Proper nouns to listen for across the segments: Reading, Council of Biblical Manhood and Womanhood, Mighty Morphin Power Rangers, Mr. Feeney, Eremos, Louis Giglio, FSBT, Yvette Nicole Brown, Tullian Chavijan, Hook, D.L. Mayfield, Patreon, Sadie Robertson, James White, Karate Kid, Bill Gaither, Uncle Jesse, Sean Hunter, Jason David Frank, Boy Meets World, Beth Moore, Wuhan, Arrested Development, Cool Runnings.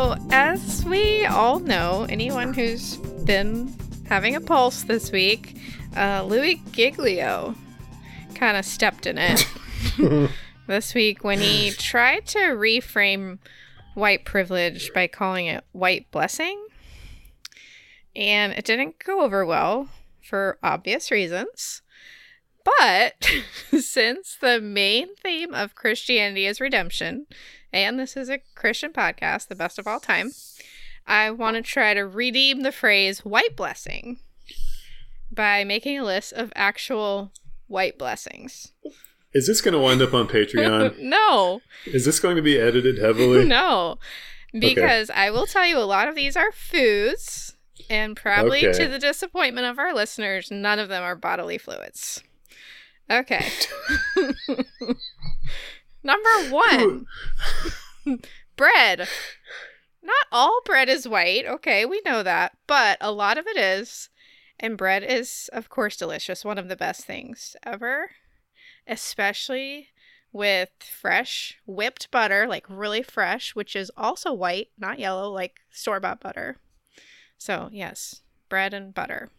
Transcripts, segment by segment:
So, as we all know, anyone who's been having a pulse this week, Louis Giglio kind of stepped in it this week when he tried to reframe white privilege by calling it white blessing. And it didn't go over well for obvious reasons. But since the main theme of Christianity is redemption, and this is a Christian podcast, the best of all time, I want to try to redeem the phrase white blessing by making a list of actual white blessings. Is this going to wind up on Patreon? No. Is this going to be edited heavily? No, because okay. I will tell you a lot of these are foods, and probably okay. to the disappointment of our listeners, none of them are bodily fluids. Okay. Number one. Bread. Not all bread is white. Okay, we know that. But a lot of it is. And bread is, of course, delicious. One of the best things ever. Especially with fresh whipped butter, like really fresh, which is also white, not yellow, like store-bought butter. So, yes, bread and butter.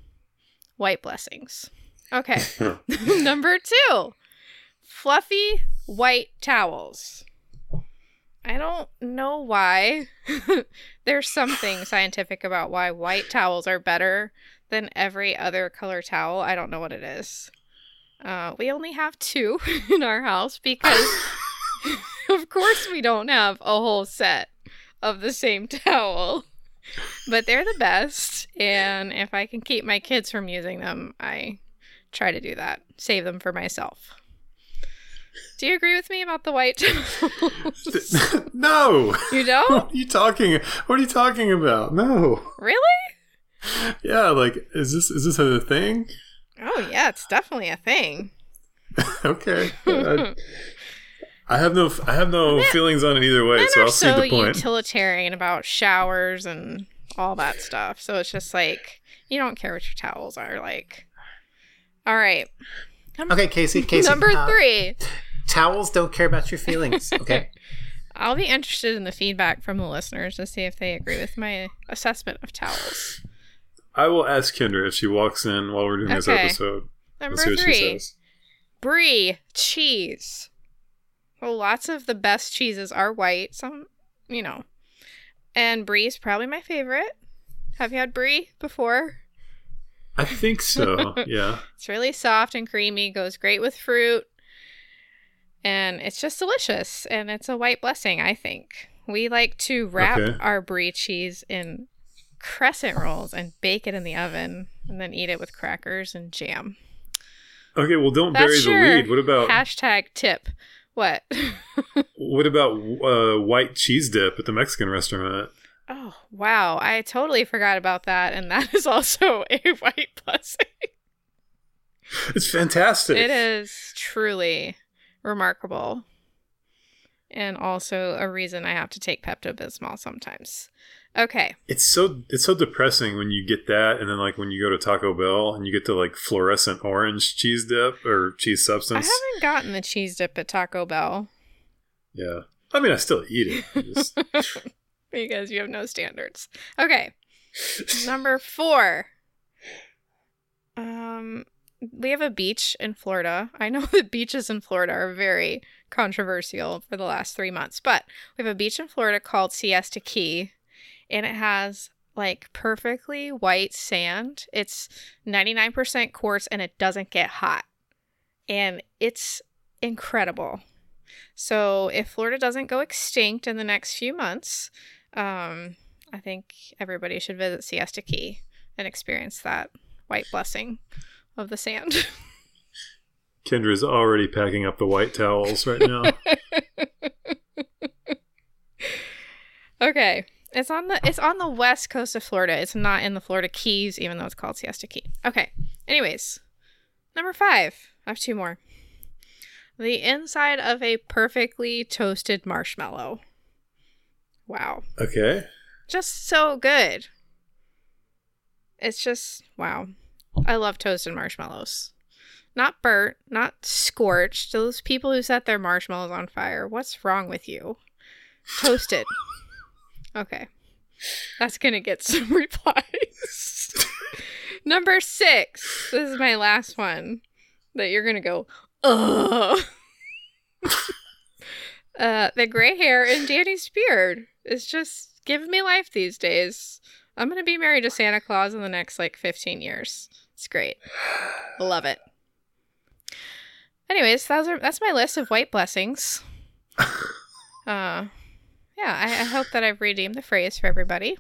White blessings. Okay. Number two, fluffy white towels. I don't know why. There's something scientific about why white towels are better than every other color towel. I don't know what it is. We only have two in our house because, of course, we don't have a whole set of the same towel. But they're the best, and if I can keep my kids from using them, I try to do that. Save them for myself. Do you agree with me about the white towels? No! You don't? What are you talking about? No. Really? Yeah, like, is this a thing? Oh, yeah, it's definitely a thing. Okay. I have no feelings on it either way, so I'll see the point. Men are so utilitarian about showers and all that stuff. So it's just like, you don't care what your towels are like. All right. Okay, Casey. Number three. Towels don't care about your feelings. Okay. I'll be interested in the feedback from the listeners to see if they agree with my assessment of towels. I will ask Kendra if she walks in while we're doing this episode. Number three. Brie cheese. Well, lots of the best cheeses are white. Some, you know. And Brie's probably my favorite. Have you had Brie before? I think so, yeah. It's really soft and creamy. Goes great with fruit. And it's just delicious. And it's a white blessing, I think. We like to wrap our Brie cheese in crescent rolls and bake it in the oven. And then eat it with crackers and jam. Okay, well, don't bury the lead. What about... #tip. What? What about white cheese dip at the Mexican restaurant? Oh, wow. I totally forgot about that. And that is also a white blessing. It's fantastic. It is truly remarkable. And also a reason I have to take Pepto-Bismol sometimes. Okay. It's so depressing when you get that, and then like when you go to Taco Bell and you get the like fluorescent orange cheese dip or cheese substance. I haven't gotten the cheese dip at Taco Bell. Yeah. I mean, I still eat it. Because you have no standards. Okay. Number four. We have a beach in Florida. I know the beaches in Florida are very controversial for the last 3 months, but we have a beach in Florida called Siesta Key. And it has, like, perfectly white sand. It's 99% quartz, and it doesn't get hot. And it's incredible. So if Florida doesn't go extinct in the next few months, I think everybody should visit Siesta Key and experience that white blessing of the sand. Kendra's already packing up the white towels right now. Okay. It's on the west coast of Florida. It's not in the Florida Keys, even though it's called Siesta Key. Okay. Anyways, number five. I have two more. The inside of a perfectly toasted marshmallow. Wow. Okay. Just so good. It's just, wow. I love toasted marshmallows. Not burnt, not scorched. Those people who set their marshmallows on fire, what's wrong with you? Toasted. Okay. That's going to get some replies. Number 6. This is my last one that you're going to go, ugh. The gray hair in Danny's beard is just giving me life these days. I'm going to be married to Santa Claus in the next, 15 years. It's great. I love it. Anyways, that's my list of white blessings. I hope that I've redeemed the phrase for everybody.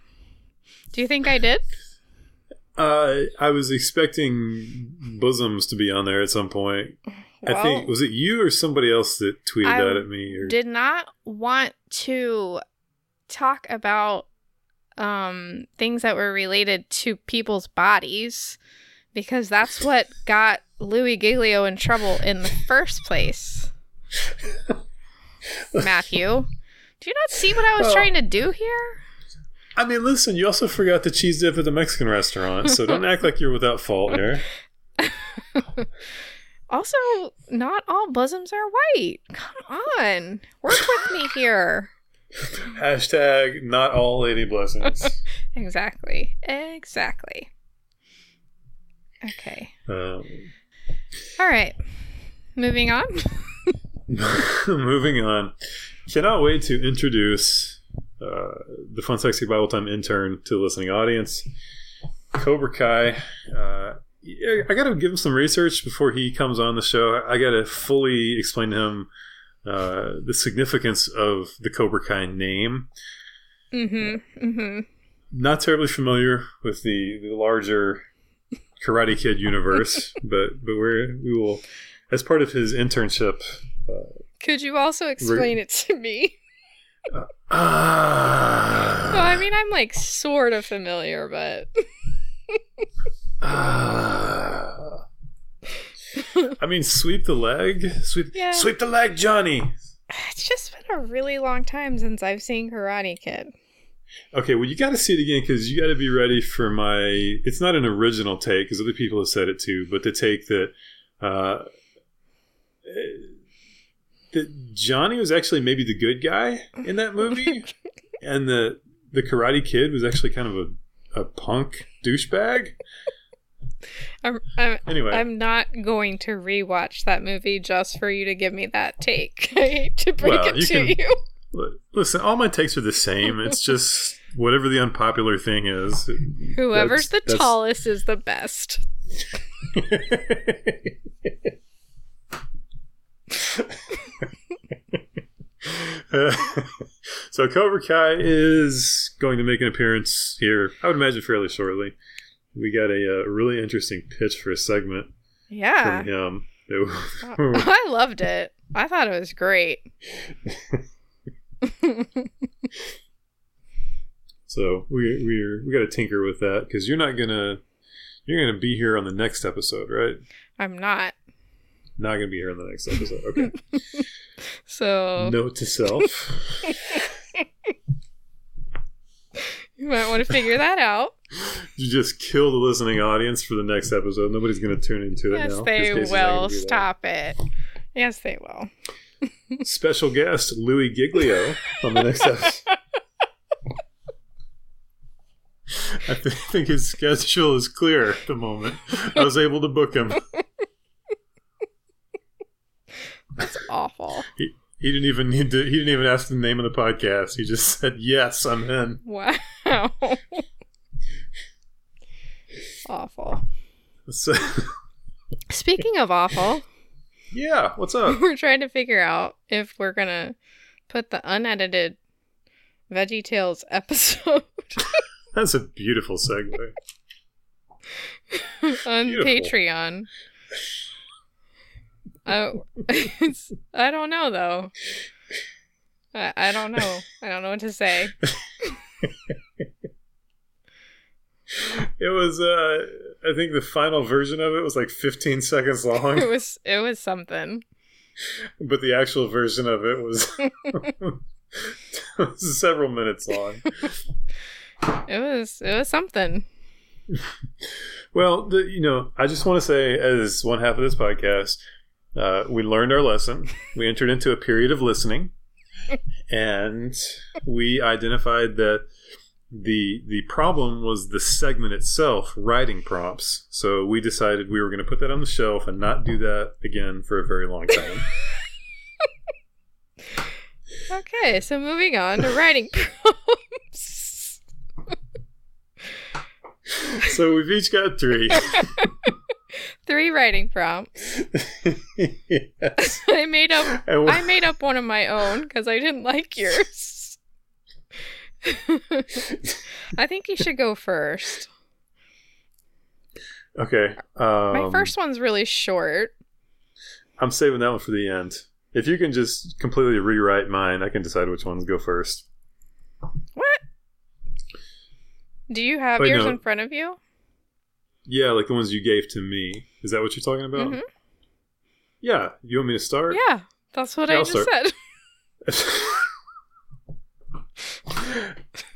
Do you think I did? I was expecting bosoms to be on there at some point. Well, I think, was it you or somebody else that tweeted that at me? I did not want to talk about things that were related to people's bodies, because that's what got Louis Giglio in trouble in the first place. Matthew, do you not see what I was trying to do here? I mean, listen, you also forgot the cheese dip at the Mexican restaurant, so don't act like you're without fault here. Also, not all bosoms are white. Come on. Work with me here. # not all lady blessings. Exactly. Okay. All right. Moving on. Moving on. Cannot wait to introduce the Fun Sexy Bible Time intern to the listening audience. Cobra Kai. I got to give him some research before he comes on the show. I got to fully explain to him the significance of the Cobra Kai name. Mm-hmm. Mm-hmm. Not terribly familiar with the larger Karate Kid universe, but we will, as part of his internship. Could you also explain it to me? Well, I mean, I'm sort of familiar, but I mean, sweep the leg, sweep the leg, Johnny. It's just been a really long time since I've seen Karate Kid. Okay, well, you got to see it again, because you got to be ready for my... It's not an original take, because other people have said it too, but the take that Johnny was actually maybe the good guy in that movie, and the Karate Kid was actually kind of a punk douchebag. Anyway, I'm not going to rewatch that movie just for you to give me that take. I hate to break it to you. Listen, all my takes are the same. It's just whatever the unpopular thing is. Whoever's the tallest is the best. So Cobra Kai is going to make an appearance here, I would imagine, fairly shortly. We got a really interesting pitch for a segment from him. I loved it. I thought it was great. So we gotta tinker with that, because you're gonna be here on the next episode, right? I'm not gonna be here on the next episode. Okay. So note to self. You might want to figure that out. You just kill the listening audience for the next episode. Nobody's gonna tune into it now. Yes, they will. Stop it. Yes, they will. Special guest Louis Giglio on the next episode. I think his schedule is clear at the moment. I was able to book him. That's awful. He didn't even need to. He didn't even ask the name of the podcast. He just said, "Yes, I'm in." Wow. Awful. So, speaking of awful. Yeah, what's up? We're trying to figure out if we're going to put the unedited VeggieTales episode. That's a beautiful segue. On Patreon. I don't know, though. I don't know. I don't know what to say. It was, I think the final version of it was 15 seconds long. It was something. But the actual version of it was several minutes long. It was something. Well, I just want to say, as one half of this podcast, we learned our lesson. We entered into a period of listening. And we identified that the problem was the segment itself, writing prompts. So we decided we were going to put that on the shelf and not do that again for a very long time. Okay, so moving on to writing prompts. So we've each got three. Three writing prompts. Yes. I made up one of my own because I didn't like yours. I think you should go first. Okay. My first one's really short. I'm saving that one for the end. If you can just completely rewrite mine, I can decide which ones go first. What? Do you have yours in front of you? Yeah, like the ones you gave to me. Is that what you're talking about? Mm-hmm. Yeah. You want me to start? Yeah. That's what I just said.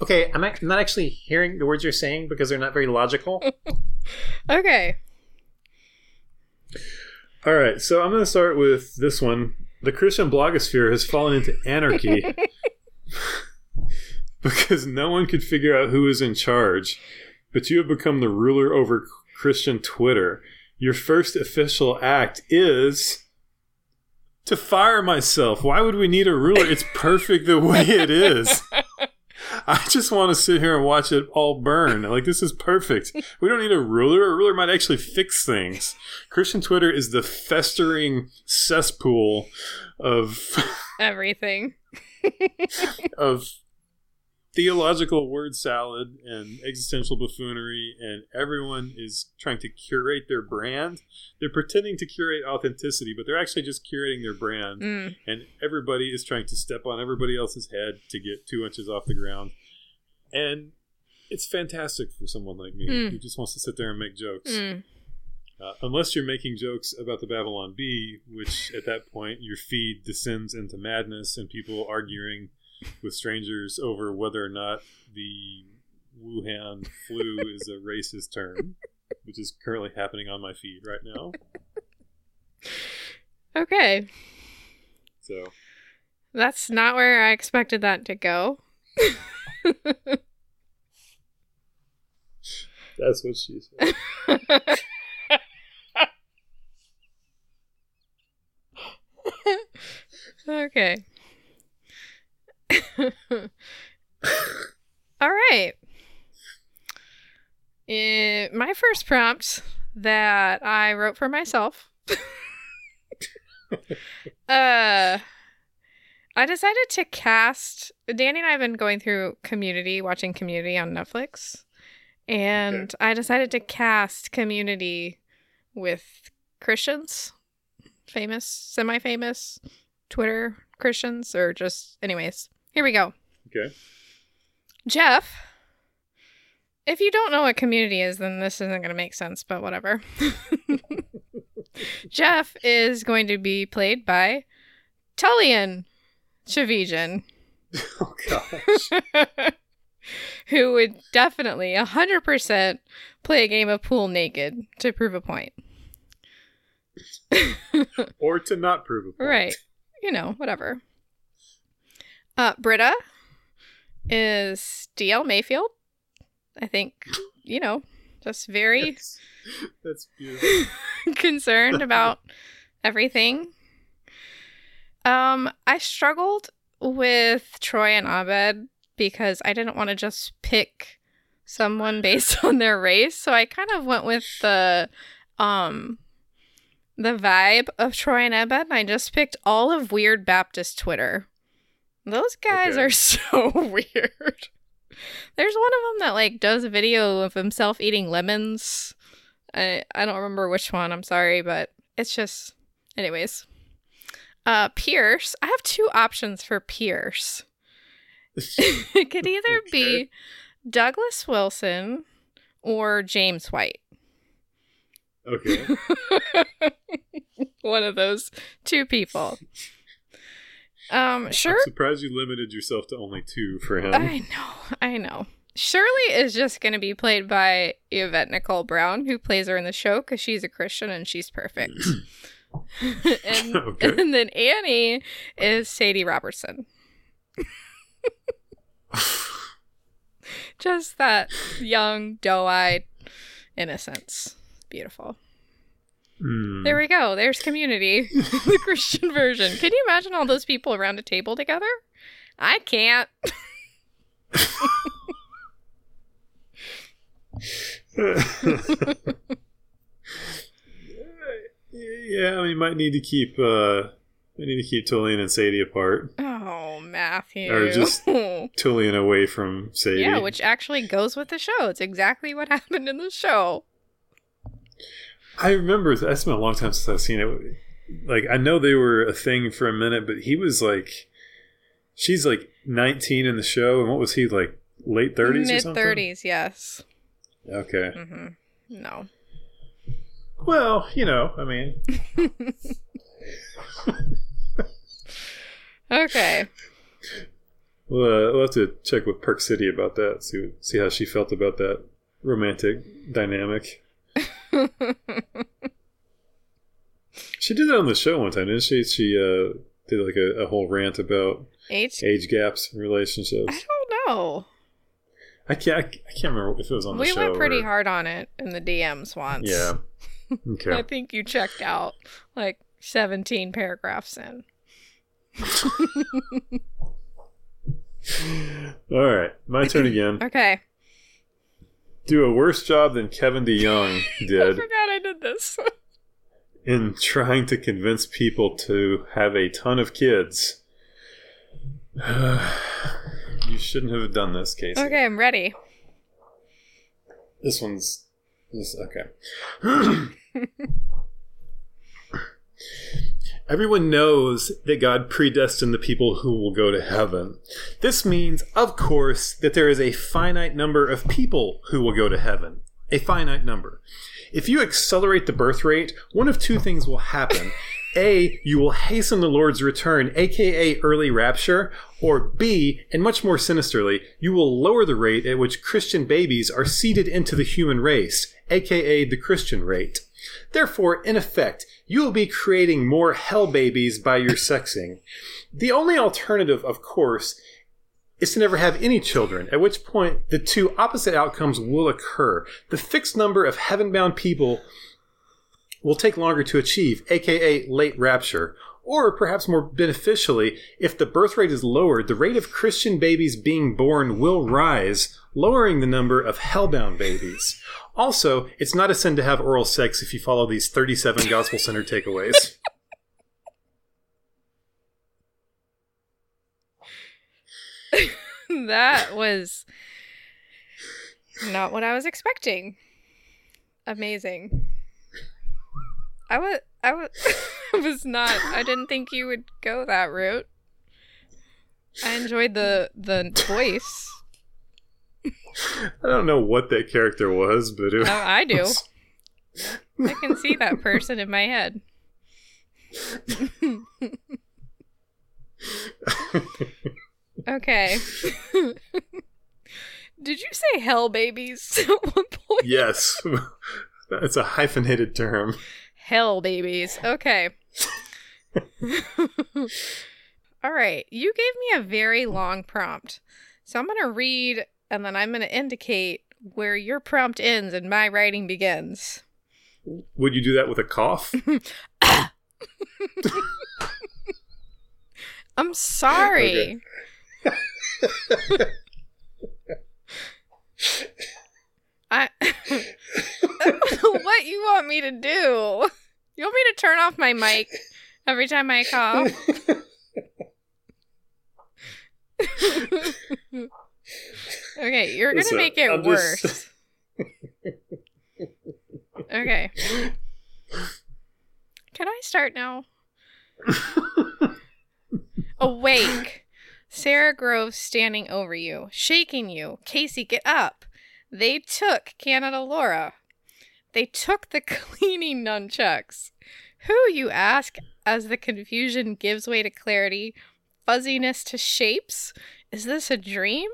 Okay. I'm not actually hearing the words you're saying because they're not very logical. Okay. All right. So I'm going to start with this one. The Christian blogosphere has fallen into anarchy because no one could figure out who is in charge. But you have become the ruler over Christian Twitter. Your first official act is to fire myself. Why would we need a ruler? It's perfect the way it is. I just want to sit here and watch it all burn. Like, this is perfect. We don't need a ruler. A ruler might actually fix things. Christian Twitter is the festering cesspool of... everything. Of... theological word salad and existential buffoonery, and everyone is trying to curate their brand. They're pretending to curate authenticity, but they're actually just curating their brand. Mm. And everybody is trying to step on everybody else's head to get 2 inches off the ground. And it's fantastic for someone like me who just wants to sit there and make jokes. Mm. Unless you're making jokes about the Babylon Bee, which at that point your feed descends into madness and people arguing with strangers over whether or not the Wuhan flu is a racist term, which is currently happening on my feed right now. Okay. So. That's not where I expected that to go. That's what she said. Okay. All right. My first prompt that I wrote for myself. I decided to cast. Danny and I have been going through Community, watching Community on Netflix, and I decided to cast Community with Christians, famous, semi-famous Twitter Christians, or just anyways. Here we go. Okay. Jeff, if you don't know what Community is, then this isn't going to make sense, but whatever. Jeff is going to be played by Tullian Chavijan. Oh, gosh. Who would definitely 100% play a game of pool naked to prove a point. Or to not prove a point. Right. You know, whatever. Britta is D.L. Mayfield. I think, you know, just very that's beautiful. Concerned about everything. I struggled with Troy and Abed because I didn't want to just pick someone based on their race. So I kind of went with the vibe of Troy and Abed, and I just picked all of Weird Baptist Twitter. Those guys are so weird. There's one of them that, like, does a video of himself eating lemons. I don't remember which one. I'm sorry, but it's just... anyways. Pierce. I have two options for Pierce. It could either be Douglas Wilson or James White. Okay. One of those two people. Sure. I'm surprised you limited yourself to only two for him. I know. Shirley is just going to be played by Yvette Nicole Brown, who plays her in the show because she's a Christian and she's perfect. And then Annie is Sadie Robertson. Just that young, doe-eyed innocence. Beautiful. Mm. There we go. There's Community, the Christian version. Can you imagine all those people around a table together? I can't. Yeah, we might need to keep Tullian and Sadie apart. Oh, Matthew. Or just Tullian away from Sadie. Yeah, which actually goes with the show. It's exactly what happened in the show. I remember, it's been a long time since I've seen it. Like, I know they were a thing for a minute, but he was like, she's like 19 in the show, and what was he, like late 30s or something? Mid-30s, yes. Okay. Mm-hmm. No. Well, you know, I mean. Okay. We'll have to check with Perk City about that, see how she felt about that romantic dynamic. She did that on the show one time, didn't she? She did like a whole rant about age gaps in relationships. I don't know. I can't remember if it was on the show. We went pretty hard on it in the DMs once. Yeah. Okay. I think you checked out like 17 paragraphs in. All right, my turn again. Okay. Do a worse job than Kevin DeYoung did. I forgot I did this. In trying to convince people to have a ton of kids. You shouldn't have done this, Casey. Okay, I'm ready. Okay. Everyone knows that God predestined the people who will go to heaven. This means, of course, that there is a finite number of people who will go to heaven. A finite number. If you accelerate the birth rate, one of two things will happen. A, you will hasten the Lord's return, aka early rapture, or B, and much more sinisterly, you will lower the rate at which Christian babies are seeded into the human race, aka the Christian rate. Therefore, in effect, you will be creating more hell babies by your sexing. The only alternative, of course, is to never have any children, at which point the two opposite outcomes will occur. The fixed number of heaven-bound people will take longer to achieve, aka late rapture. Or, perhaps more beneficially, if the birth rate is lowered, the rate of Christian babies being born will rise, lowering the number of hellbound babies. Also, it's not a sin to have oral sex if you follow these 37 gospel-centered takeaways. That was not what I was expecting. Amazing. I didn't think you would go that route. I enjoyed the voice. I don't know what that character was, but it was... Oh, I do. I can see that person in my head. Okay. Did you say hell babies at one point? Yes. It's a hyphenated term. Hell babies. Okay. All right. You gave me a very long prompt. So I'm going to read, and then I'm going to indicate where your prompt ends and my writing begins. Would you do that with a cough? I'm sorry. Okay. What you want me to do? You want me to turn off my mic every time I cough? Okay, you're going to make it worse. Okay. Can I start now? Awake. Sara Groves standing over you, shaking you. Casey, get up. They took Canada Laura. They took the cleaning nunchucks. Who, you ask, as the confusion gives way to clarity, fuzziness to shapes? Is this a dream?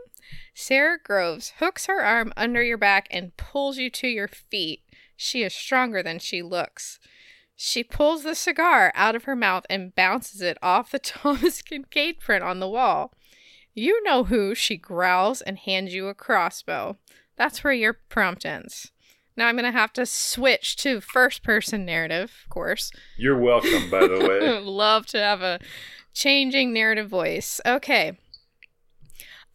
Sara Groves hooks her arm under your back and pulls you to your feet. She is stronger than she looks. She pulls the cigar out of her mouth and bounces it off the Thomas Kincaid print on the wall. You know who, she growls and hands you a crossbow. That's where your prompt ends. Now I'm going to have to switch to first-person narrative, of course. You're welcome, by the way. Love to have a changing narrative voice. Okay.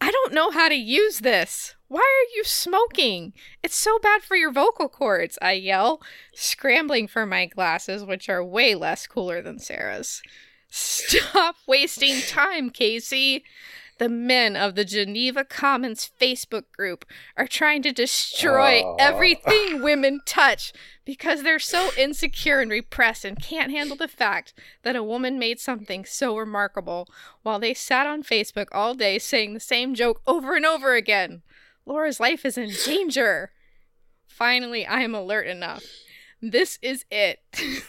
I don't know how to use this. Why are you smoking? It's so bad for your vocal cords, I yell, scrambling for my glasses, which are way less cooler than Sarah's. Stop wasting time, Casey. The men of the Geneva Commons Facebook group are trying to destroy everything women touch because they're so insecure and repressed and can't handle the fact that a woman made something so remarkable while they sat on Facebook all day saying the same joke over and over again. Laura's life is in danger. Finally, I am alert enough. This is it.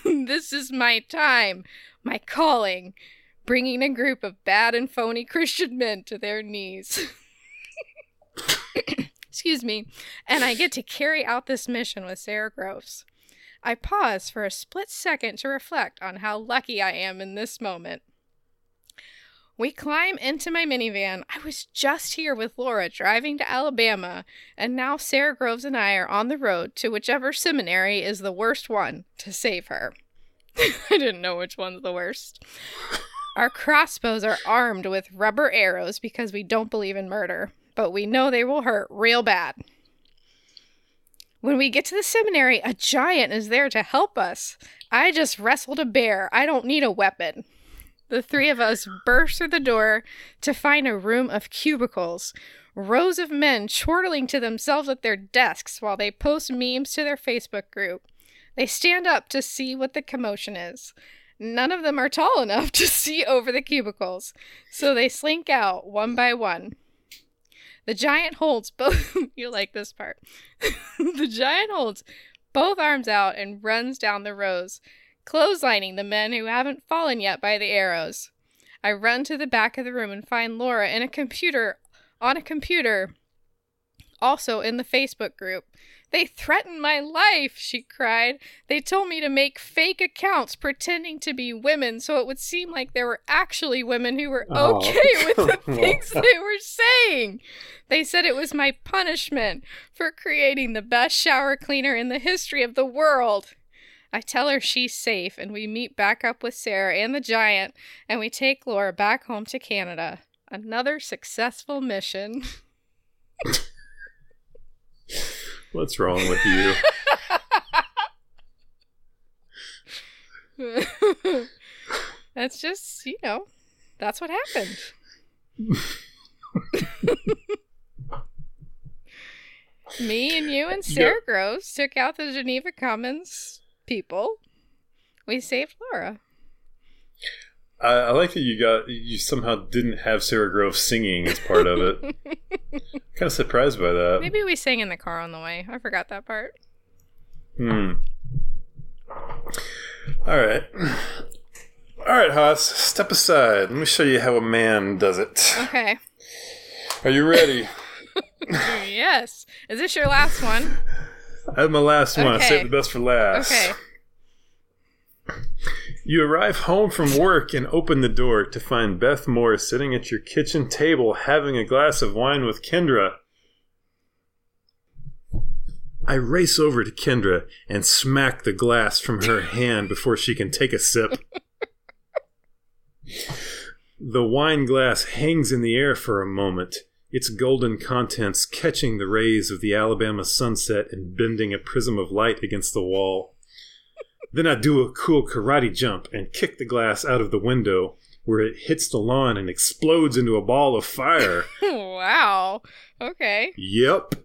This is my time, my calling. Bringing a group of bad and phony Christian men to their knees. Excuse me. And I get to carry out this mission with Sara Groves. I pause for a split second to reflect on how lucky I am in this moment. We climb into my minivan. I was just here with Laura driving to Alabama, and now Sara Groves and I are on the road to whichever seminary is the worst one to save her. I didn't know which one's the worst. Our crossbows are armed with rubber arrows because we don't believe in murder, but we know they will hurt real bad. When we get to the seminary, a giant is there to help us. I just wrestled a bear. I don't need a weapon. The three of us burst through the door to find a room of cubicles, rows of men chortling to themselves at their desks while they post memes to their Facebook group. They stand up to see what the commotion is. None of them are tall enough to see over the cubicles, so they slink out one by one. The giant holds both... You like this part. The giant holds both arms out and runs down the rows, clotheslining the men who haven't fallen yet by the arrows. I run to the back of the room and find Laura in a computer, also in the Facebook group. They threatened my life, she cried. They told me to make fake accounts pretending to be women so it would seem like there were actually women who were okay with the things they were saying. They said it was my punishment for creating the best shower cleaner in the history of the world. I tell her she's safe, and we meet back up with Sara and the giant, and we take Laura back home to Canada. Another successful mission. What's wrong with you? That's just, you know, that's what happened. Me and you and Sara Groves took out the Geneva Commons people. We saved Laura. I like that you somehow didn't have Sara Groves singing as part of it. Kind of surprised by that. Maybe we sang in the car on the way. I forgot that part. All right, Haas, step aside. Let me show you how a man does it. Okay. Are you ready? Yes. Is this your last one? That's my last one. Okay. I saved the best for last. Okay. You arrive home from work and open the door to find Beth Moore sitting at your kitchen table having a glass of wine with Kendra. I race over to Kendra and smack the glass from her hand before she can take a sip. The wine glass hangs in the air for a moment, its golden contents catching the rays of the Alabama sunset and bending a prism of light against the wall. Then I do a cool karate jump and kick the glass out of the window, where it hits the lawn and explodes into a ball of fire. Wow. Okay. Yep.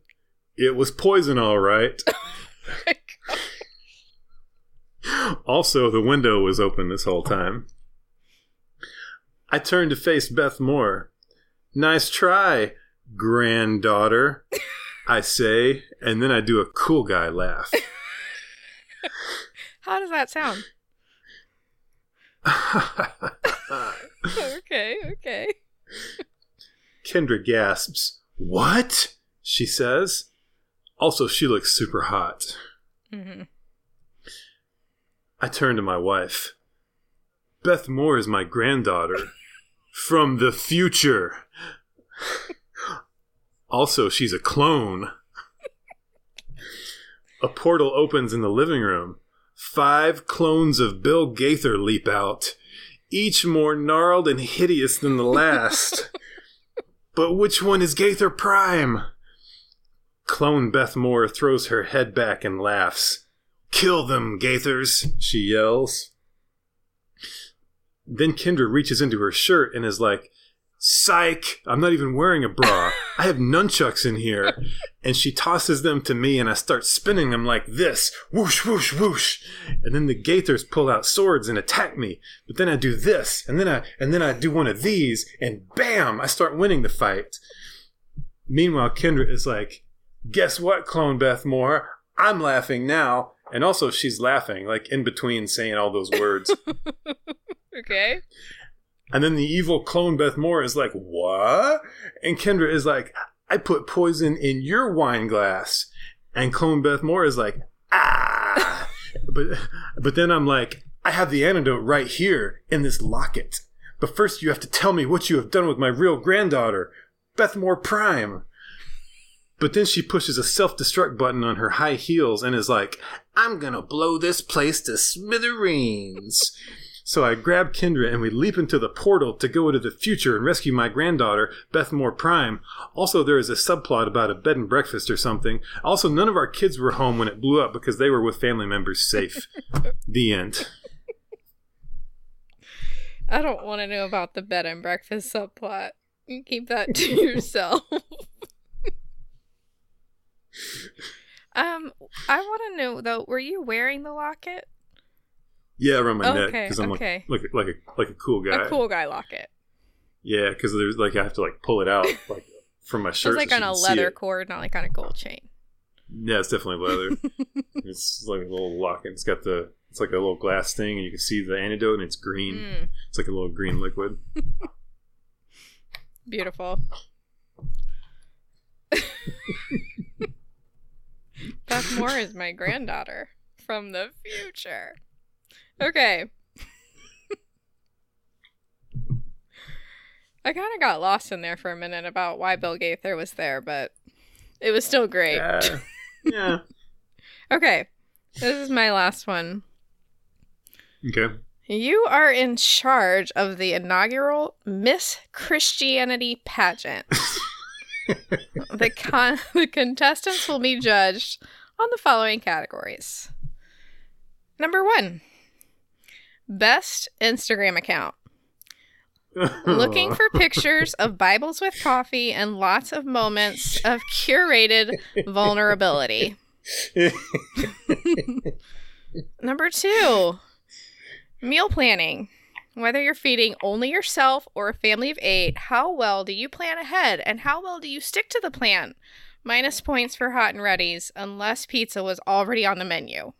It was poison, all right. Oh my gosh. Also, the window was open this whole time. I turned to face Beth Moore. Nice try, granddaughter, I say, and then I do a cool guy laugh. How does that sound? Okay. Kendra gasps. What? She says. Also, she looks super hot. Mm-hmm. I turn to my wife. Beth Moore is my granddaughter. From the future. Also, she's a clone. A portal opens in the living room. 5 clones of Bill Gaither leap out, each more gnarled and hideous than the last. But which one is Gaither Prime? Clone Beth Moore throws her head back and laughs. "Kill them, Gaithers," she yells. Then Kendra reaches into her shirt and is like, "Psych! I'm not even wearing a bra. I have nunchucks in here." And she tosses them to me and I start spinning them like this. Whoosh, whoosh, whoosh. And then the Gaithers pull out swords and attack me. But then I do this. And then I do one of these. And bam! I start winning the fight. Meanwhile, Kendra is like, "Guess what, Clone Beth Moore? I'm laughing now." And also she's laughing, like in between saying all those words. Okay. And then the evil clone Beth Moore is like, "What?" And Kendra is like, "I put poison in your wine glass." And clone Beth Moore is like, "Ah." But then I'm like, "I have the antidote right here in this locket. But first you have to tell me what you have done with my real granddaughter, Beth Moore Prime." But then she pushes a self-destruct button on her high heels and is like, "I'm going to blow this place to smithereens." So I grab Kendra and we leap into the portal to go into the future and rescue my granddaughter, Beth Moore Prime. Also, there is a subplot about a bed and breakfast or something. Also, none of our kids were home when it blew up because they were with family members safe. The end. I don't want to know about the bed and breakfast subplot. You keep that to yourself. I want to know, though, were you wearing the locket? Yeah, around my neck because I'm like a cool guy. A cool guy locket. Yeah, because there's like I have to like pull it out like from my shirt. It's like on a leather cord, not like on a gold chain. Yeah, it's definitely leather. It's like a little locket. It's got it's like a little glass thing, and you can see the antidote, and it's green. Mm. It's like a little green liquid. Beautiful. Beth Moore is my granddaughter from the future. Okay. I kind of got lost in there for a minute about why Bill Gaither was there, but it was still great. Yeah. Okay. This is my last one. Okay. You are in charge of the inaugural Miss Christianity pageant. The contestants will be judged on the following categories. Number 1, best Instagram account. Looking for pictures of Bibles with coffee and lots of moments of curated vulnerability. Number 2, meal planning. Whether you're feeding only yourself or a family of 8, how well do you plan ahead and how well do you stick to the plan? Minus points for hot and readies unless pizza was already on the menu.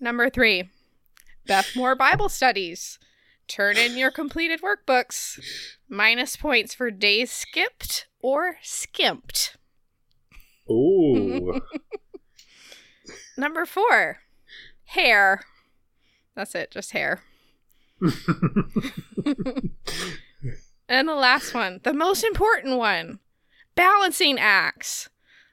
Number 3, Beth Moore Bible Studies. Turn in your completed workbooks. Minus points for days skipped or skimped. Ooh. Number 4, hair. That's it, just hair. And the last one, the most important one, balancing acts.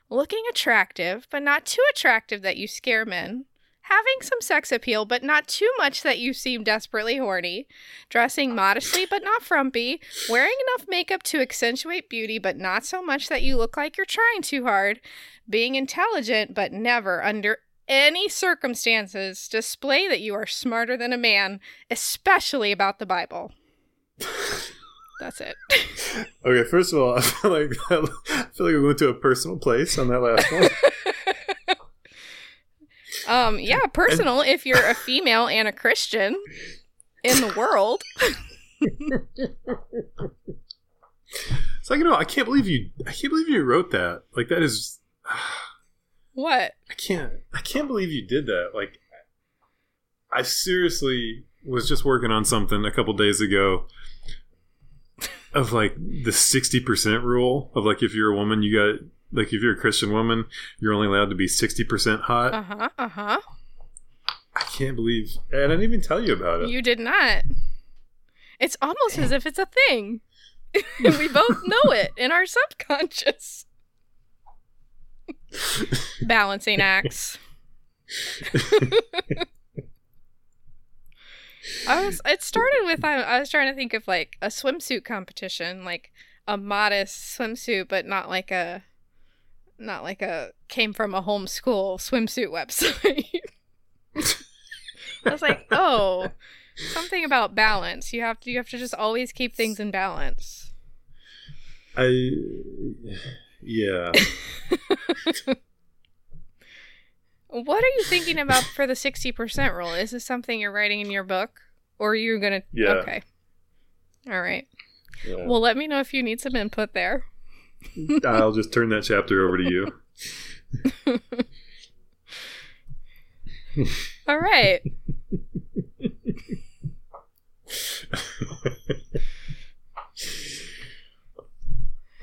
Looking attractive, but not too attractive that you scare men. Having some sex appeal, but not too much that you seem desperately horny. Dressing modestly, but not frumpy. Wearing enough makeup to accentuate beauty, but not so much that you look like you're trying too hard. Being intelligent, but never, under any circumstances, display that you are smarter than a man, especially about the Bible. That's it. Okay, first of all, I feel like we went to a personal place on that last one. Yeah, personal if you're a female and a Christian in the world. Second of all, I can't believe you wrote that. Like that is what? I can't believe you did that. Like I seriously was just working on something a couple days ago of like the 60% rule of like if you're a woman you got like, if you're a Christian woman, you're only allowed to be 60% hot. Uh-huh, uh-huh. I can't believe... And I didn't even tell you about it. You did not. It's almost as if it's a thing. We both know it in our subconscious. Balancing acts. It started with I was trying to think of like a swimsuit competition, like a modest swimsuit, but not like a came from a homeschool swimsuit website. I was like, oh, something about balance. You have to just always keep things in balance. Yeah. What are you thinking about for the 60% rule? Is this something you're writing in your book? Or are you going to... Yeah. Okay. All right. Yeah. Well, let me know if you need some input there. I'll just turn that chapter over to you. All right.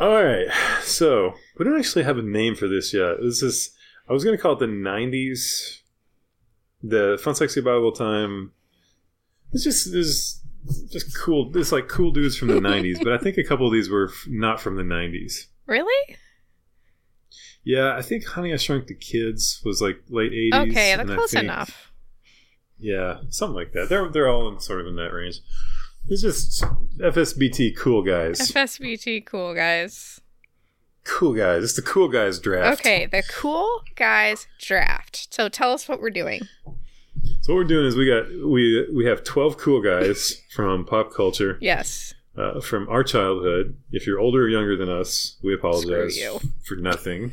All right. So, we don't actually have a name for this yet. This is... I was going to call it the 90s, the Fun Sexy Bible Time. It's just cool. It's like cool dudes from the 90s, but I think a couple of these were not from the 90s. Really? Yeah, I think Honey I Shrunk the Kids was like late 80s. Okay, that's close enough. Yeah, something like that. They're all sort of in that range. It's just FSBT cool guys. FSBT cool guys. Cool guys. It's the cool guys draft. Okay, the cool guys draft. So tell us what we're doing. So what we're doing is we have 12 cool guys from pop culture. Yes. From our childhood. If you're older or younger than us, we apologize for nothing.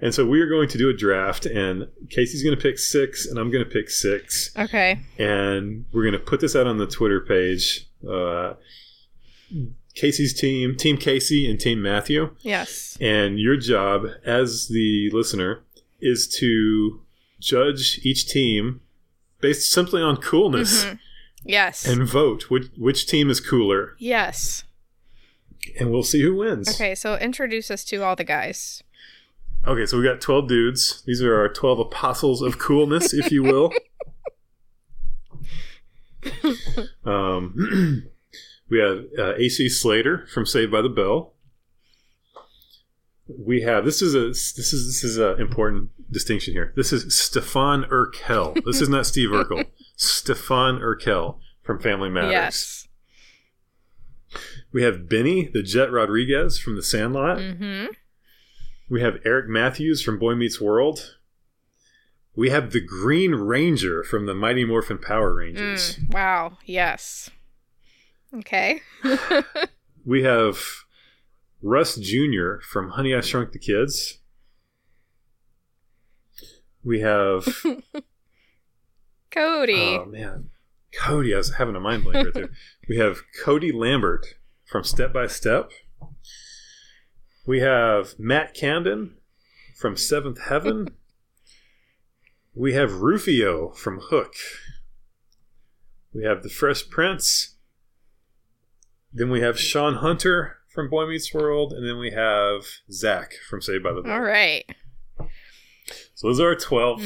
And so we are going to do a draft, and Casey's going to pick 6, and I'm going to pick 6. Okay. And we're going to put this out on the Twitter page. Casey's team Casey and team Matthew. Yes. And your job as the listener is to judge each team based simply on coolness. Mm-hmm. Yes. And vote which team is cooler. Yes. And we'll see who wins. Okay, so introduce us to all the guys. Okay, so we got 12 dudes. These are our 12 apostles of coolness, if you will. We have AC Slater from Saved by the Bell. We have this is a important distinction here. This is Stefan Urkel. This is not Steve Urkel. Stefan Urkel from Family Matters. Yes. We have Benny the Jet Rodriguez from The Sandlot. Mm-hmm. We have Eric Matthews from Boy Meets World. We have the Green Ranger from the Mighty Morphin Power Rangers. Wow! Yes. Okay. We have Russ Jr. from Honey, I Shrunk the Kids. We have... Cody. Oh, man. Cody. I was having a mind blank right there. We have Cody Lambert from Step by Step. We have Matt Camden from Seventh Heaven. We have Rufio from Hook. We have the Fresh Prince... Then we have Sean Hunter from Boy Meets World, and then we have Zach from Saved by the Bell. All right. So those are our 12.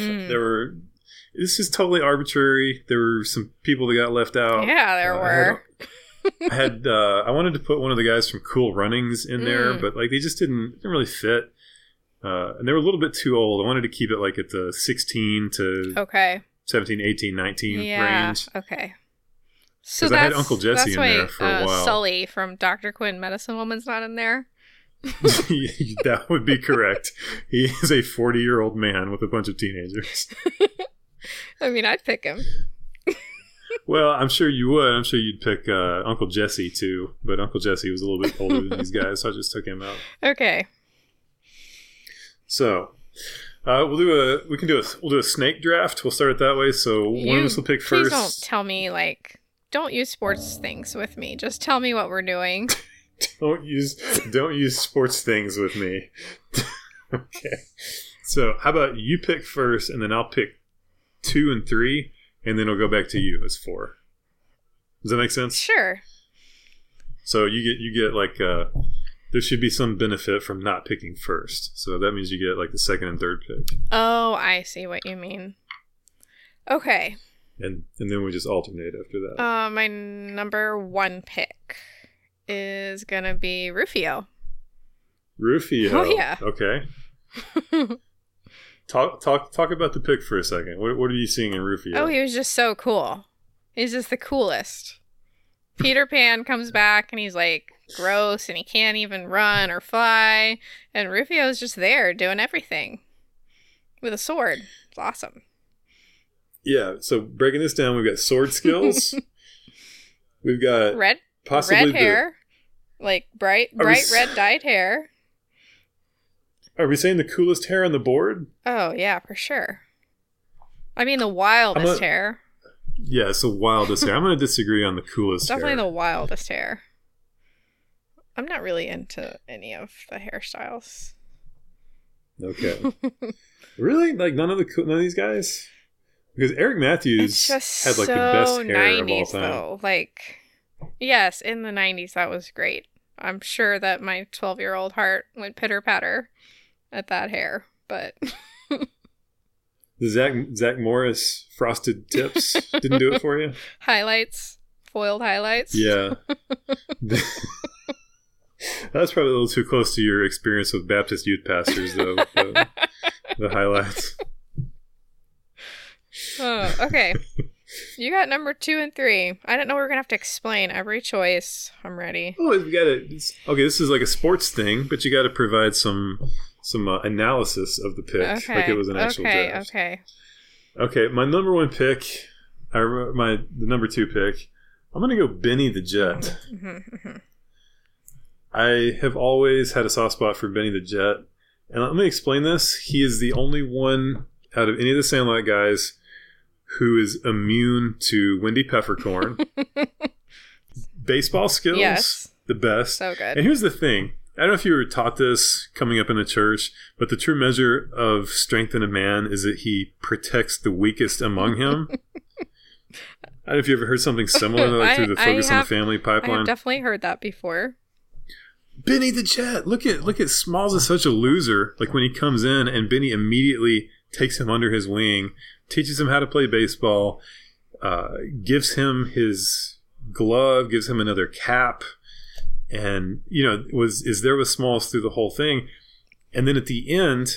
This is totally arbitrary. There were some people that got left out. Yeah, there were. I wanted to put one of the guys from Cool Runnings in there, but like they just didn't really fit, and they were a little bit too old. I wanted to keep it like at the 16 to 17, 18, 19 range. Okay. So I had Uncle Jesse in there for a while. Sully from Dr. Quinn Medicine Woman's not in there. That would be correct. He is a 40-year-old man with a bunch of teenagers. I mean, I'd pick him. Well, I'm sure you would. I'm sure you'd pick Uncle Jesse, too. But Uncle Jesse was a little bit older than these guys, so I just took him out. Okay. So... We'll do a snake draft. We'll start it that way. So one of us will pick first. Please don't tell me don't use sports things with me. Just tell me what we're doing. Don't use sports things with me. Okay. So how about you pick first, and then I'll pick 2 and 3, and then I'll go back to you as 4. Does that make sense? Sure. So you get there should be some benefit from not picking first. So that means you get the second and third pick. Oh, I see what you mean. Okay. And then we just alternate after that. My number one pick is going to be Rufio. Rufio? Oh, yeah. Okay. Talk about the pick for a second. What are you seeing in Rufio? Oh, he was just so cool. He's just the coolest. Peter Pan comes back and he's like gross and he can't even run or fly. And Rufio's just there doing everything with a sword. It's awesome. Yeah, so breaking this down, we've got sword skills. We've got red hair. Like bright red dyed hair. Are we saying the coolest hair on the board? Oh, yeah, for sure. I mean, the wildest hair. Yeah, it's the wildest hair. I'm going to disagree on the coolest hair. Definitely the wildest hair. I'm not really into any of the hairstyles. Okay. Really? Like, none of these guys? Because Eric Matthews had, like, the best hair of all time. Though. Like, yes, in the 90s, that was great. I'm sure that my 12-year-old heart went pitter-patter at that hair, but the Zach Morris frosted tips didn't do it for you. Foiled highlights. Yeah, that's probably a little too close to your experience with Baptist youth pastors, though. the highlights. Oh, okay. You got number 2 and 3. I didn't know we were gonna have to explain every choice. I'm ready. Oh, we got it. Okay, this is like a sports thing, but you got to provide some analysis of the pick, okay, like it was an actual draft. Okay. My number one pick, the number 2 pick. I'm gonna go Benny the Jet. I have always had a soft spot for Benny the Jet, and let me explain this. He is the only one out of any of the Sandlot guys who is immune to Wendy Peppercorn. Baseball skills, yes. The best. So good. And here's the thing. I don't know if you were taught this coming up in the church, but the true measure of strength in a man is that he protects the weakest among him. I don't know if you ever heard something similar, like through the Focus on the Family pipeline. I have definitely heard that before. Benny the Jet. Look at Smalls is such a loser. Like when he comes in and Benny immediately takes him under his wing, teaches him how to play baseball, gives him his glove, gives him another cap, and is there with Smalls through the whole thing. And then at the end,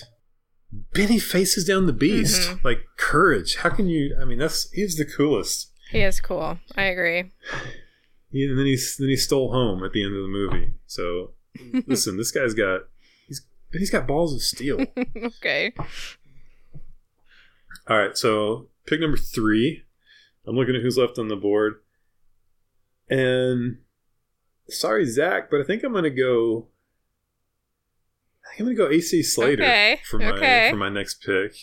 Benny faces down the beast. Mm-hmm. Like courage. How can you? I mean, he's the coolest. He is cool. I agree. Yeah, and then he stole home at the end of the movie. So listen, this guy's got he's got balls of steel. Okay. All right, so pick number 3. I'm looking at who's left on the board. And sorry, Zach, but I think I'm going to go AC Slater for my next pick.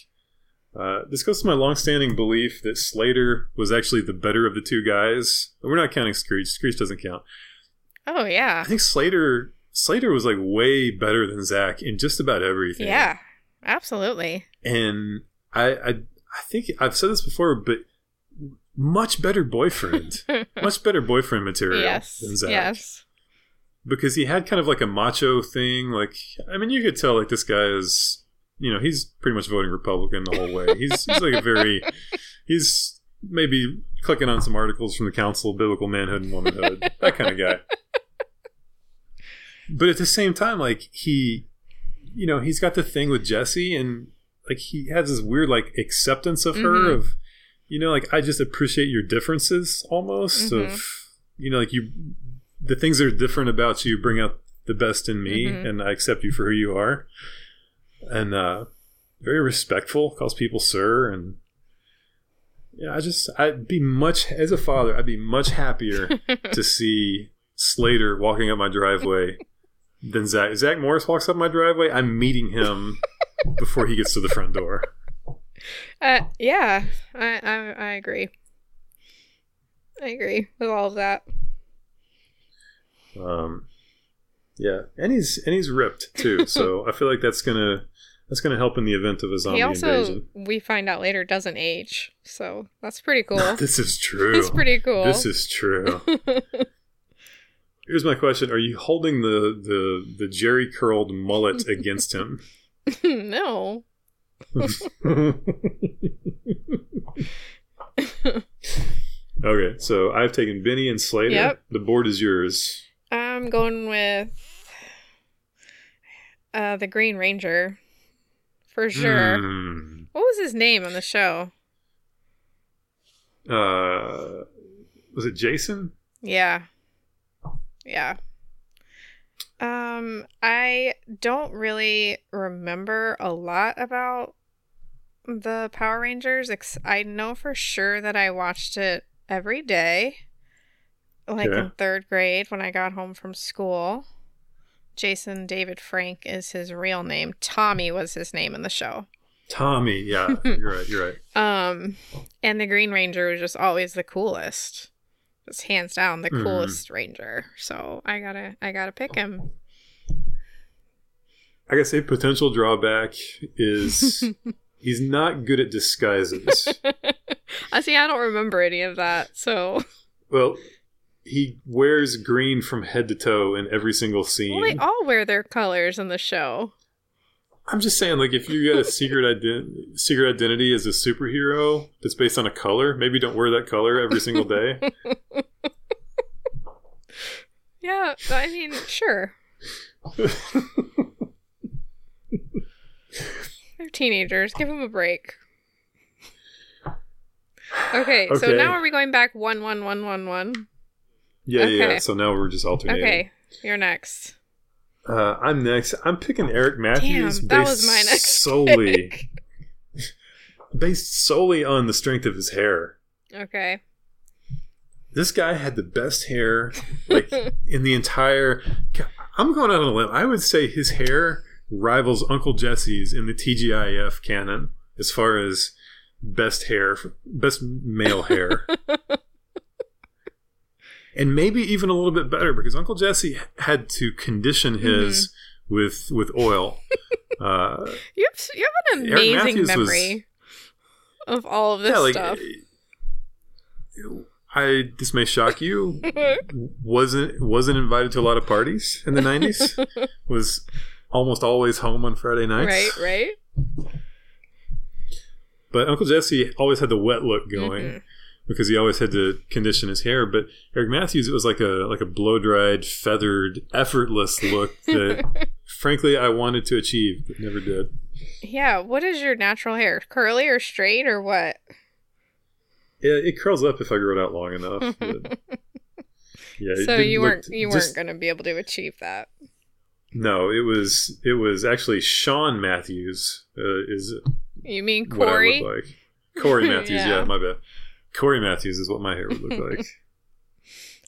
This goes to my longstanding belief that Slater was actually the better of the two guys. We're not counting Screech. Screech doesn't count. Oh, yeah. I think Slater was like way better than Zach in just about everything. Yeah, absolutely. And I think I've said this before, but much better boyfriend material than Zach. Yes. Because he had kind of like a macho thing. Like, I mean, you could tell like this guy is, he's pretty much voting Republican the whole way. He's like he's maybe clicking on some articles from the Council of Biblical Manhood and Womanhood, that kind of guy. But at the same time, like he's got the thing with Jesse, and like he has this weird like acceptance of her, mm-hmm. of like I just appreciate your differences almost, mm-hmm. of like the things that are different about you bring out the best in me, mm-hmm. and I accept you for who you are, and very respectful, calls people sir, and I'd be much happier to see Slater walking up my driveway than Zach. Zach Morris walks up my driveway, I'm meeting him before he gets to the front door. Yeah, I agree. I agree with all of that. Yeah, and he's ripped too. So I feel like that's gonna help in the event of a zombie invasion. We find out later doesn't age, so that's pretty cool. This is true. It's pretty cool. This is true. Here's my question: are you holding the Jerry curled mullet against him? No. Okay, so I've taken Benny and Slater. Yep. The board is yours. I'm going with the Green Ranger, for sure. What was his name on the show? Was it Jason? Yeah. Yeah. I don't really remember a lot about the Power Rangers. I know for sure that I watched it every day, like in third grade when I got home from school. Jason David Frank is his real name. Tommy was his name in the show. Tommy, yeah, you're right, you're right. And the Green Ranger was just always the coolest. Just hands down the coolest Ranger. So I gotta pick him. I guess a potential drawback is he's not good at disguises. I see, I don't remember any of that, so. Well, he wears green from head to toe in every single scene. Well, they all wear their colors in the show. I'm just saying, like, if you got a secret identity as a superhero that's based on a color, maybe don't wear that color every single day. Yeah, I mean, sure. They're teenagers. Give them a break. Okay, so now are we going back 1, 1, 1, 1, 1? Yeah, yeah. So now we're just alternating. Okay, you're next. I'm next. I'm picking Eric Matthews. Damn, that was my next solely based solely on the strength of his hair. Okay. This guy had the best hair, like, in the entire. I'm going out on a limb. I would say his hair rivals Uncle Jesse's in the TGIF canon as far as best male hair. And maybe even a little bit better, because Uncle Jesse had to condition his with oil. You have an amazing memory of all of this stuff. This may shock you. wasn't invited to a lot of parties in the 90s. Was almost always home on Friday nights. Right, right. But Uncle Jesse always had the wet look going. Mm-hmm. Because he always had to condition his hair, but Eric Matthews, it was like a blow dried, feathered, effortless look that, frankly, I wanted to achieve but never did. Yeah, what is your natural hair? Curly or straight or what? It curls up if I grow it out long enough. Yeah. So you weren't going to be able to achieve that. No, it was actually Sean Matthews. Is you mean Corey? What I look like. Corey Matthews. Yeah, my bad. Corey Matthews is what my hair would look like.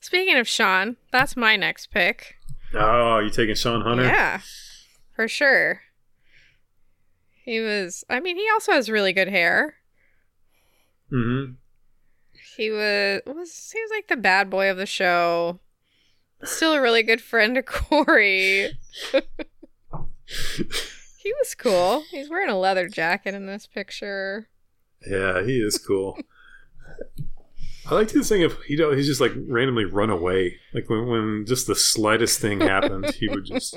Speaking of Sean, that's my next pick. Oh, you taking Sean Hunter? Yeah, for sure. He also has really good hair. Mm-hmm. He was like the bad boy of the show. Still a really good friend to Corey. He was cool. He's wearing a leather jacket in this picture. Yeah, he is cool. I liked his thing of, he's just like randomly run away. Like when just the slightest thing happened, he would just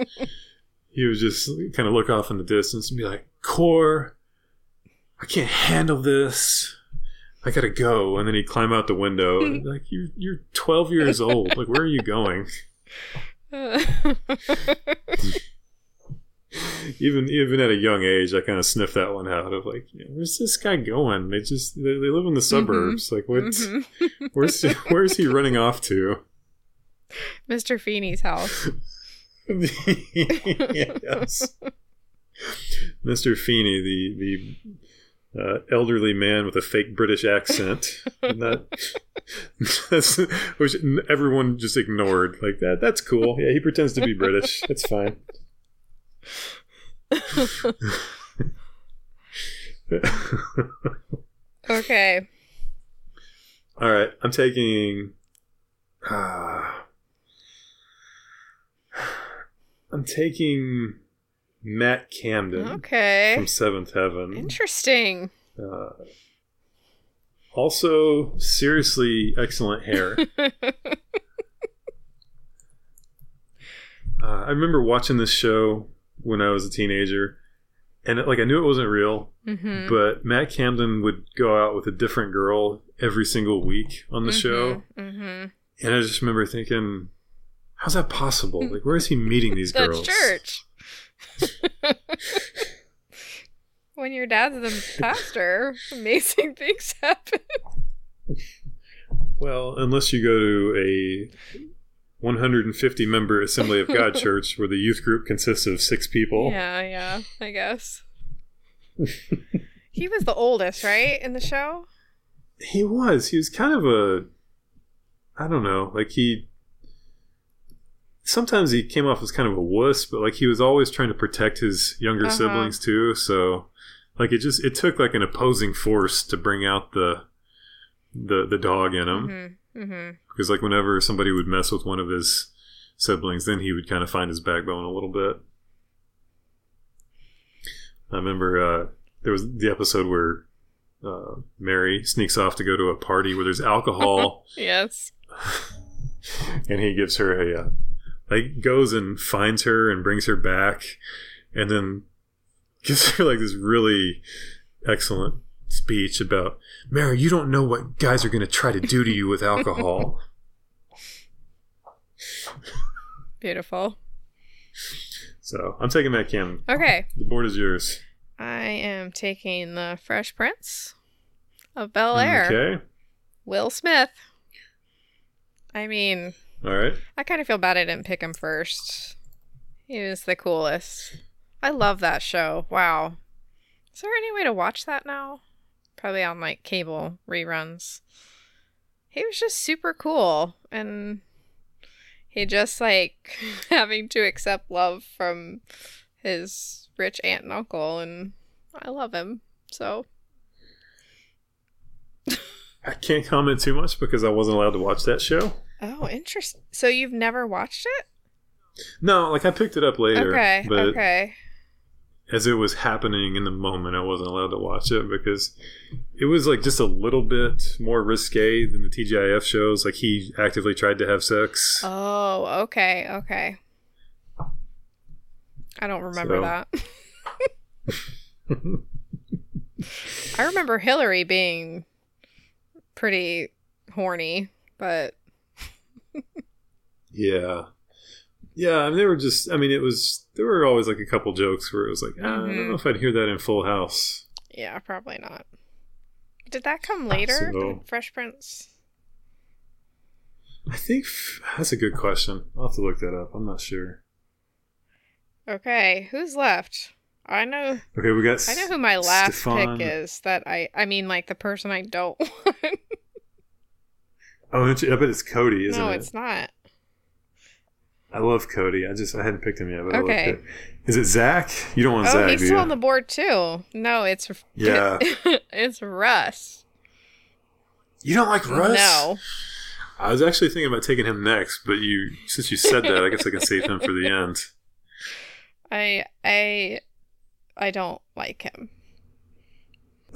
kind of look off in the distance and be like, Core, I can't handle this. I gotta go. And then he'd climb out the window and like, you're 12 years old. Like, where are you going? Even at a young age, I kind of sniffed that one out of like, where's this guy going? They live in the suburbs. Mm-hmm. Like, what? Mm-hmm. Where's he running off to? Mr. Feeney's house. Yes, Mr. Feeney, the elderly man with a fake British accent, which everyone just ignored. Like that. That's cool. Yeah, he pretends to be British. That's fine. Okay. All right. I'm taking. I'm taking Matt Camden. Okay. From Seventh Heaven. Interesting. Also, seriously excellent hair. I remember watching this show when I was a teenager, and I knew it wasn't real, but Matt Camden would go out with a different girl every single week on the show. Mm-hmm. And I just remember thinking, how's that possible? Like, where is he meeting these girls? Church. When your dad's the pastor, amazing things happen. Well, unless you go to a 150-member Assembly of God church where the youth group consists of 6 people. Yeah, I guess. He was the oldest, right, in the show? He was. He was kind of a, I don't know, like he, sometimes he came off as kind of a wuss, but like he was always trying to protect his younger siblings too. So like it took like an opposing force to bring out the dog in him. Mm-hmm. Because like whenever somebody would mess with one of his siblings, then he would kind of find his backbone a little bit. I remember there was the episode where Mary sneaks off to go to a party where there's alcohol. Yes. And he gives her a like goes and finds her and brings her back, and then gives her like this really excellent speech about, Mary, you don't know what guys are going to try to do to you with alcohol. Beautiful. So I'm taking Matt Camden. Okay. The board is yours. I am taking the Fresh Prince of Bel-Air. Okay. Will Smith. I mean, all right. I kind of feel bad I didn't pick him first. He was the coolest. I love that show. Wow. Is there any way to watch that now? Probably on like cable reruns. He was just super cool, and he just like having to accept love from his rich aunt and uncle, and I love him. So I can't comment too much because I wasn't allowed to watch that show. Oh, interesting. So you've never watched it? No, like I picked it up later. Okay, but okay. As it was happening in the moment, I wasn't allowed to watch it because it was like just a little bit more risque than the TGIF shows. Like he actively tried to have sex. Oh, okay. I don't remember that. I remember Hillary being pretty horny, but yeah, and they were just, I mean, it was, there were always like a couple jokes where it was like, I don't know if I'd hear that in Full House. Yeah, probably not. Did that come later? So, Fresh Prince? I think that's a good question. I'll have to look that up. I'm not sure. Okay, who's left? I know. Okay, we got. I know who my last pick is. That I mean, like the person I don't want. Oh, I bet it's Cody, isn't it? No, it's not. I love Cody. I hadn't picked him yet, but okay. I loved it. Is it Zach? You don't want Zach, do you? Oh, he's still on the board, too. No, it's... Yeah. It's Russ. You don't like Russ? No. I was actually thinking about taking him next, but since you said that, I guess I can save him for the end. I don't like him.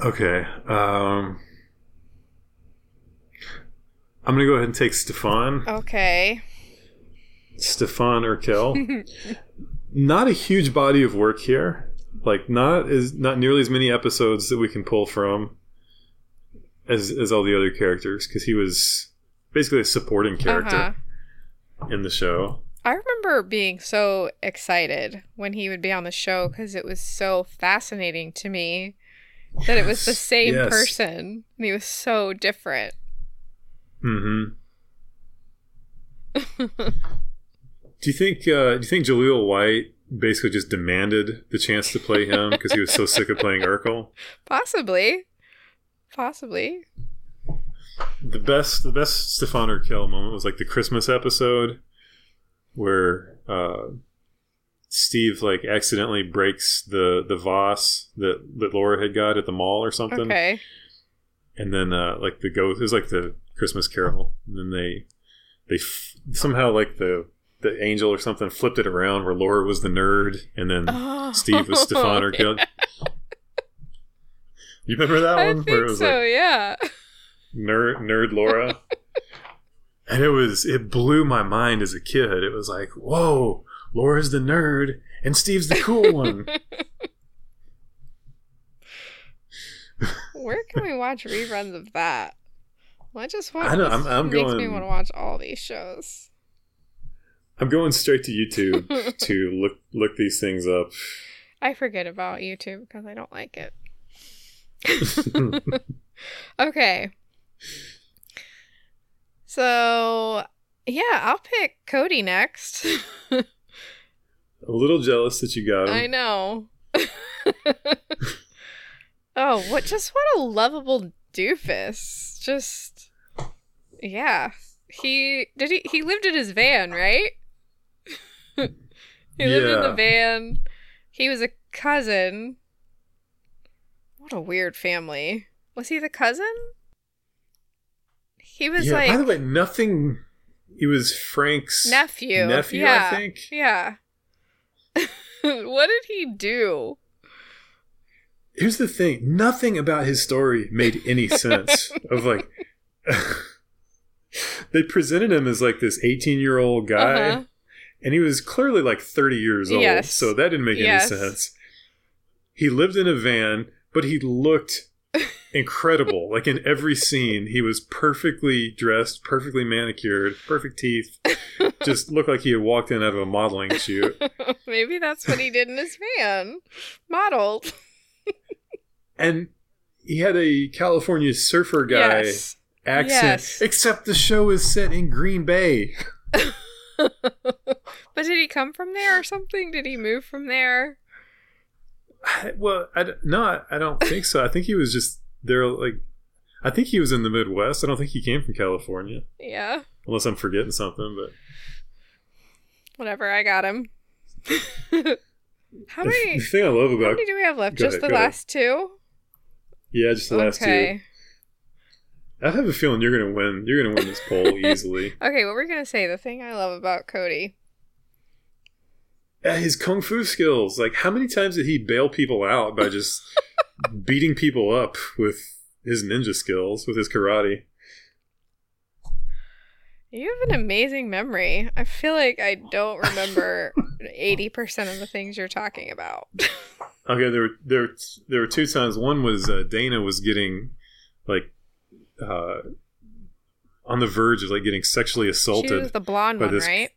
Okay. I'm going to go ahead and take Stefan. Okay. Stefan Urkel. Not a huge body of work here. Like not nearly as many episodes that we can pull from as all the other characters, because he was basically a supporting character in the show. I remember being so excited when he would be on the show because it was so fascinating to me that it was the same person, and he was so different. Do you think Jaleel White basically just demanded the chance to play him because he was so sick of playing Urkel? Possibly. The best Stefan Urkel moment was like the Christmas episode where Steve like accidentally breaks the vase that Laura had got at the mall or something. Okay. And then like the ghost, it was like the Christmas Carol, and then they somehow like the angel or something flipped it around where Laura was the nerd and then Steve was Stefan Urkel. Yeah. You remember that one? I think where it was so, like, yeah. Nerd Laura. And it blew my mind as a kid. It was like, whoa, Laura's the nerd and Steve's the cool one. Where can we watch reruns of that? I just want. I know, I'm makes going, me want to watch all these shows. I'm going straight to YouTube to look these things up. I forget about YouTube because I don't like it. Okay. So, yeah, I'll pick Cody next. A little jealous that you got him. I know. Oh, what a lovable doofus. Just, yeah. He lived in his van, right? He lived in the van. He was a cousin. What a weird family. Was he the cousin? He was like... By the way, nothing... He was Frank's... Nephew, yeah. I think. Yeah. What did he do? Here's the thing. Nothing about his story made any sense. Of like... They presented him as like this 18-year-old guy. Uh-huh. And he was clearly like 30 years old. Yes. So that didn't make any sense. He lived in a van, but he looked... incredible. Like in every scene he was perfectly dressed, perfectly manicured, perfect teeth, just looked like he had walked in out of a modeling shoot. Maybe that's what he did in his van, modeled. And he had a California surfer guy accent, except the show is set in Green Bay. But did he come from there or something? Did he move from there? I don't think so. I think he was just there. Like, I think he was in the Midwest. I don't think he came from California. Yeah. Unless I'm forgetting something, but whatever. I got him. How many? The thing I love about how many do we have left? Just the last two. Yeah, just the last two. I have a feeling you're gonna win. You're gonna win this poll easily. Okay, what we're gonna say? The thing I love about Cody. His kung fu skills. Like, how many times did he bail people out by just beating people up with his ninja skills, with his karate? You have an amazing memory. I feel like I don't remember 80% of the things you're talking about. Okay, there were two times. One was Dana was getting like on the verge of like getting sexually assaulted. She was the blonde one, right?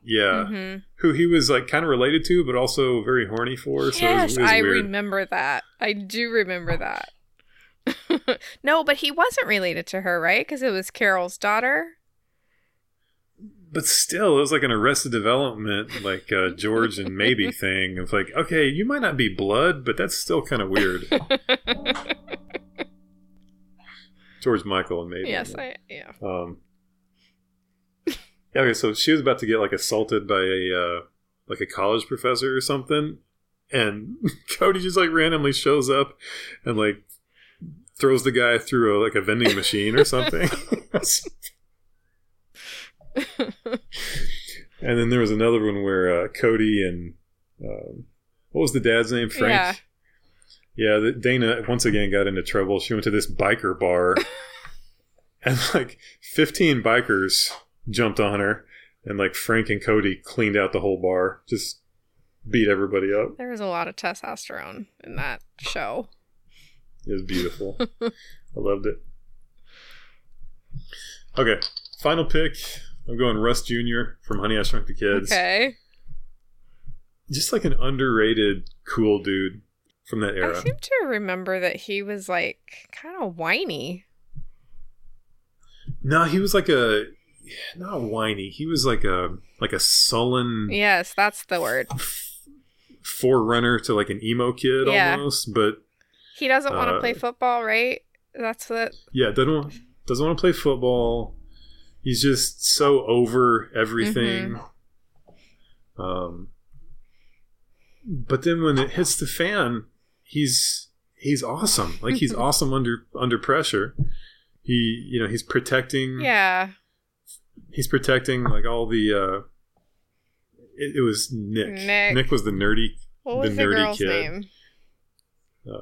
Yeah, mm-hmm. Who he was like kind of related to, but also very horny for. So yes, it was I weird. Remember that. I do remember that. No, but he wasn't related to her, right? Because it was Carol's daughter. But still, it was like an Arrested Development, like George and Maybe thing of like, okay, you might not be blood, but that's still kind of weird. George Michael and Maybe. Yes, yeah. Okay, so she was about to get like assaulted by a college professor or something, and Cody just like randomly shows up and like throws the guy through a vending machine or something. And then there was another one where Cody and what was the dad's name? Frank. Yeah. Yeah, Dana once again got into trouble. She went to this biker bar, and like 15 bikers. Jumped on her, and like Frank and Cody cleaned out the whole bar, just beat everybody up. There was a lot of testosterone in that show. It was beautiful. I loved it. Okay, final pick. I'm going Russ Jr. from Honey I Shrunk the Kids. Okay. Just like an underrated cool dude from that era. I seem to remember that he was like kind of whiny. No, he was like a... Not whiny. He was like a sullen. Yes, that's the word. Forerunner to like an emo kid almost, but he doesn't want to play football, right? That's what. Yeah, doesn't want to play football. He's just so over everything. Mm-hmm. But then when it hits the fan, he's awesome. Like he's awesome under pressure. He, he's protecting. Yeah. He's protecting like all the. It was Nick. Nick was the nerdy. What was the girl's kid. Name?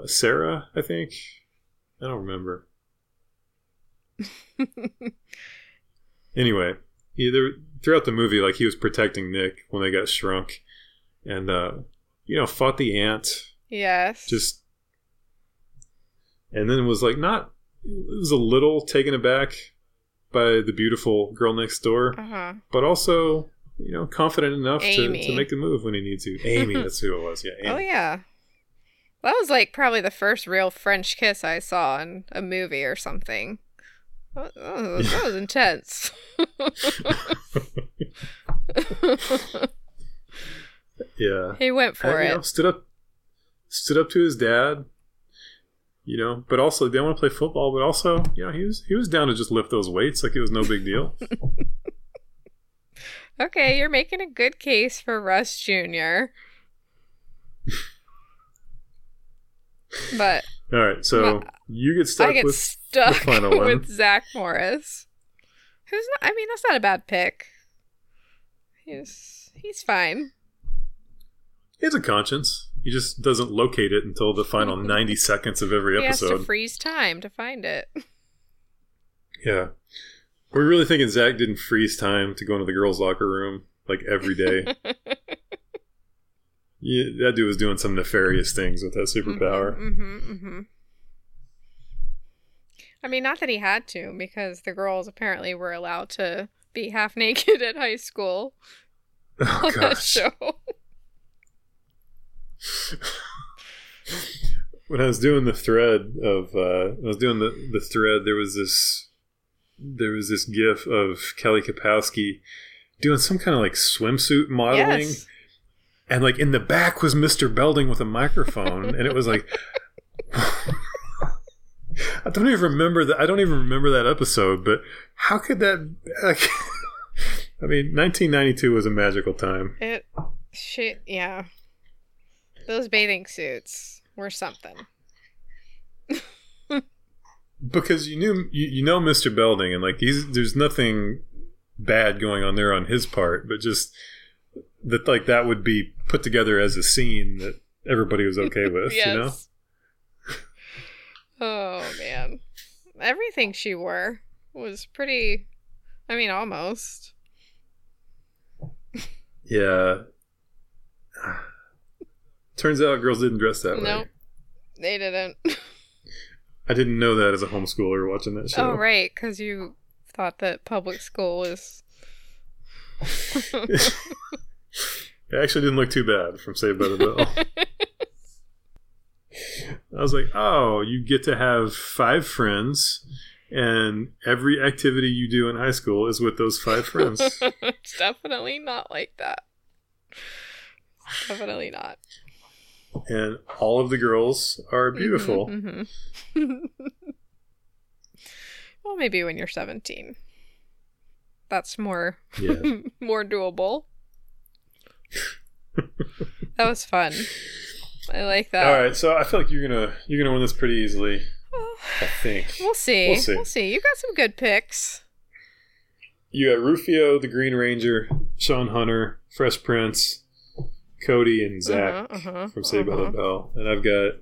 Sara, I think. I don't remember. Anyway, throughout the movie, like he was protecting Nick when they got shrunk, and fought the ant. Yes. Just. And then was like not. was a little taken aback by the beautiful girl next door, but also, you know, confident enough to make the move when he needs to. Amy, that's who it was. Yeah. Amy. Oh yeah, well, that was like probably the first real French kiss I saw in a movie or something. That was intense. Yeah, he went for it. You know, stood up to his dad. You know, but also they want to play football. But also, you know, he was down to just lift those weights like it was no big deal. Okay, you're making a good case for Russ Jr. But all right, so you get stuck with the final one with Zach Morris, who's not. I mean, that's not a bad pick. He's fine. He has a conscience. He just doesn't locate it until the final 90 seconds of every episode. He has to freeze time to find it. Yeah. We're really thinking Zach didn't freeze time to go into the girls' locker room, like, every day. That dude was doing some nefarious things with that superpower. I mean, not that he had to, because the girls apparently were allowed to be half naked at high school. Oh, gosh. Show. When I was doing the thread of there was this gif of Kelly Kapowski doing some kind of like swimsuit modeling, yes. And like in the back was Mr. Belding with a microphone, and it was like I don't even remember that episode, but how could that, like, I mean, 1992 was a magical time. Those bathing suits were something. Because you know Mr. Belding, and like there's nothing bad going on there on his part, but just that, like, that would be put together as a scene that everybody was okay with, yes. You know? Oh man. Everything she wore was pretty, I mean, almost. Yeah. Turns out girls didn't dress that way. Nope, they didn't. I didn't know that as a homeschooler watching that show. Oh, right, because you thought that public school was... It actually didn't look too bad from Saved by the Bell. I was like, oh, you get to have 5 friends, and every activity you do in high school is with those 5 friends. It's definitely not like that. It's definitely not. And all of the girls are beautiful. Well, maybe when you're 17. That's more, more doable. That was fun. I like that. All right, so I feel like you're gonna win this pretty easily. Well, I think. We'll see. You got some good picks. You got Rufio, the Green Ranger, Sean Hunter, Fresh Prince, Cody, and Zach from Saved by the Bell. And I've got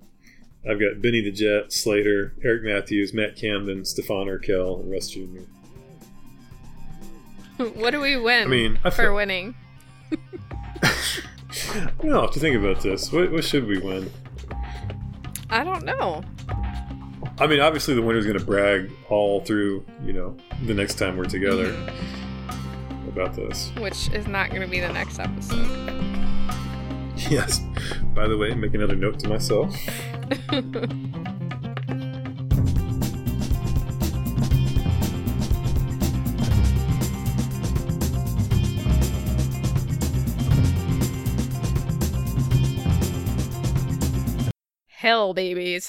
Benny the Jet, Slater, Eric Matthews, Matt Camden, Stefan Urkel, and Russ Jr. What do we win for winning? We'll have to think about this. What should we win? I don't know. I mean, obviously the winner's going to brag all through, you know, the next time we're together about this. Which is not going to be the next episode. Yes. By the way, make another note to myself. Hell, babies.